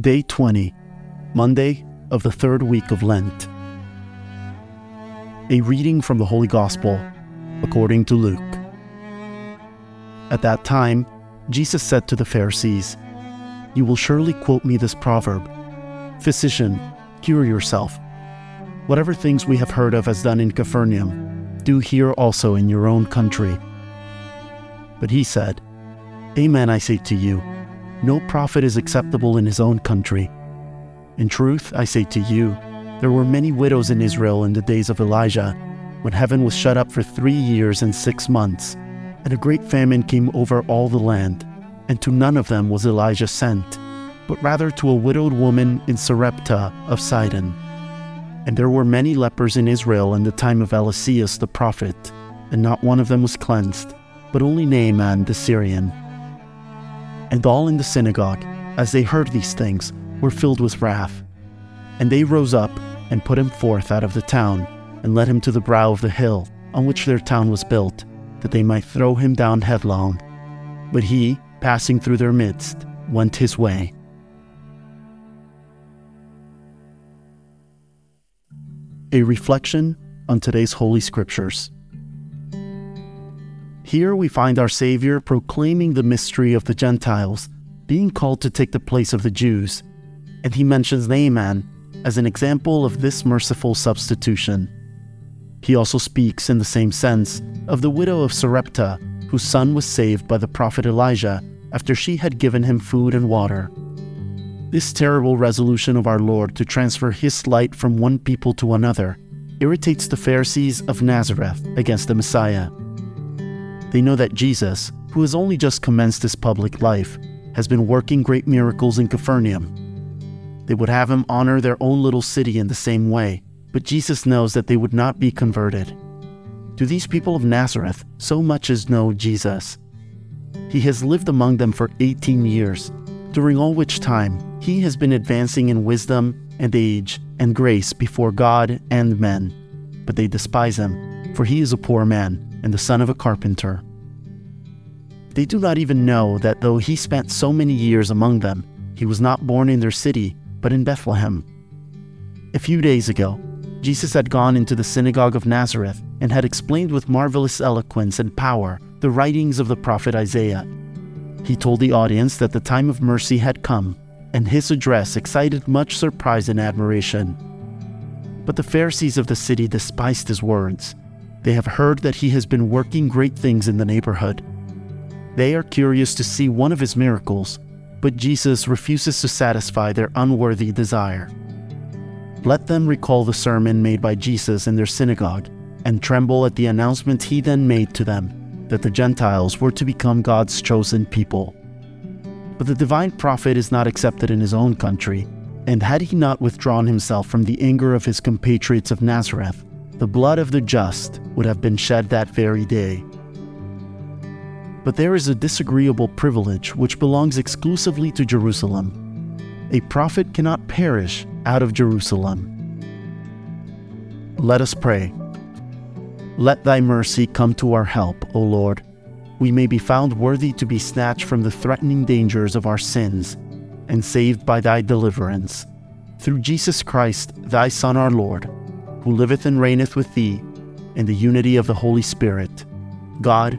Day 20, Monday of the third week of Lent. A reading from the Holy Gospel according to Luke. At that time, Jesus said to the Pharisees, "You will surely quote me this proverb, 'Physician, cure yourself. Whatever things we have heard of as done in Capharnaum, do here also in your own country.'" But he said, "Amen, I say to you, no prophet is acceptable in his own country. In truth, I say to you, there were many widows in Israel in the days of Elijah, when heaven was shut up for 3 years and 6 months, and a great famine came over all the land, and to none of them was Elijah sent, but rather to a widowed woman in Sarepta of Sidon. And there were many lepers in Israel in the time of Eliseus the prophet, and not one of them was cleansed, but only Naaman the Syrian." And all in the synagogue, as they heard these things, were filled with wrath. And they rose up and put him forth out of the town, and led him to the brow of the hill on which their town was built, that they might throw him down headlong. But he, passing through their midst, went his way. A reflection on today's Holy Scriptures. Here we find our Savior proclaiming the mystery of the Gentiles, being called to take the place of the Jews, and he mentions Naaman as an example of this merciful substitution. He also speaks in the same sense of the widow of Sarepta, whose son was saved by the prophet Elijah after she had given him food and water. This terrible resolution of our Lord to transfer his light from one people to another irritates the Pharisees of Nazareth against the Messiah. They know that Jesus, who has only just commenced his public life, has been working great miracles in Capharnaum. They would have him honor their own little city in the same way, but Jesus knows that they would not be converted. To these people of Nazareth, so much is known Jesus. He has lived among them for 18 years, during all which time he has been advancing in wisdom and age and grace before God and men. But they despise him, for he is a poor man and the son of a carpenter. They do not even know that though he spent so many years among them, he was not born in their city, but in Bethlehem. A few days ago, Jesus had gone into the synagogue of Nazareth and had explained with marvelous eloquence and power the writings of the prophet Isaiah. He told the audience that the time of mercy had come, and his address excited much surprise and admiration. But the Pharisees of the city despised his words. They have heard that he has been working great things in the neighborhood. They are curious to see one of his miracles, but Jesus refuses to satisfy their unworthy desire. Let them recall the sermon made by Jesus in their synagogue and tremble at the announcement he then made to them that the Gentiles were to become God's chosen people. But the divine prophet is not accepted in his own country, and had he not withdrawn himself from the anger of his compatriots of Nazareth, the blood of the just would have been shed that very day. But there is a disagreeable privilege which belongs exclusively to Jerusalem. A prophet cannot perish out of Jerusalem. Let us pray. Let thy mercy come to our help, O Lord. We may be found worthy to be snatched from the threatening dangers of our sins and saved by thy deliverance. Through Jesus Christ, thy Son, our Lord, who liveth and reigneth with thee, in the unity of the Holy Spirit, God,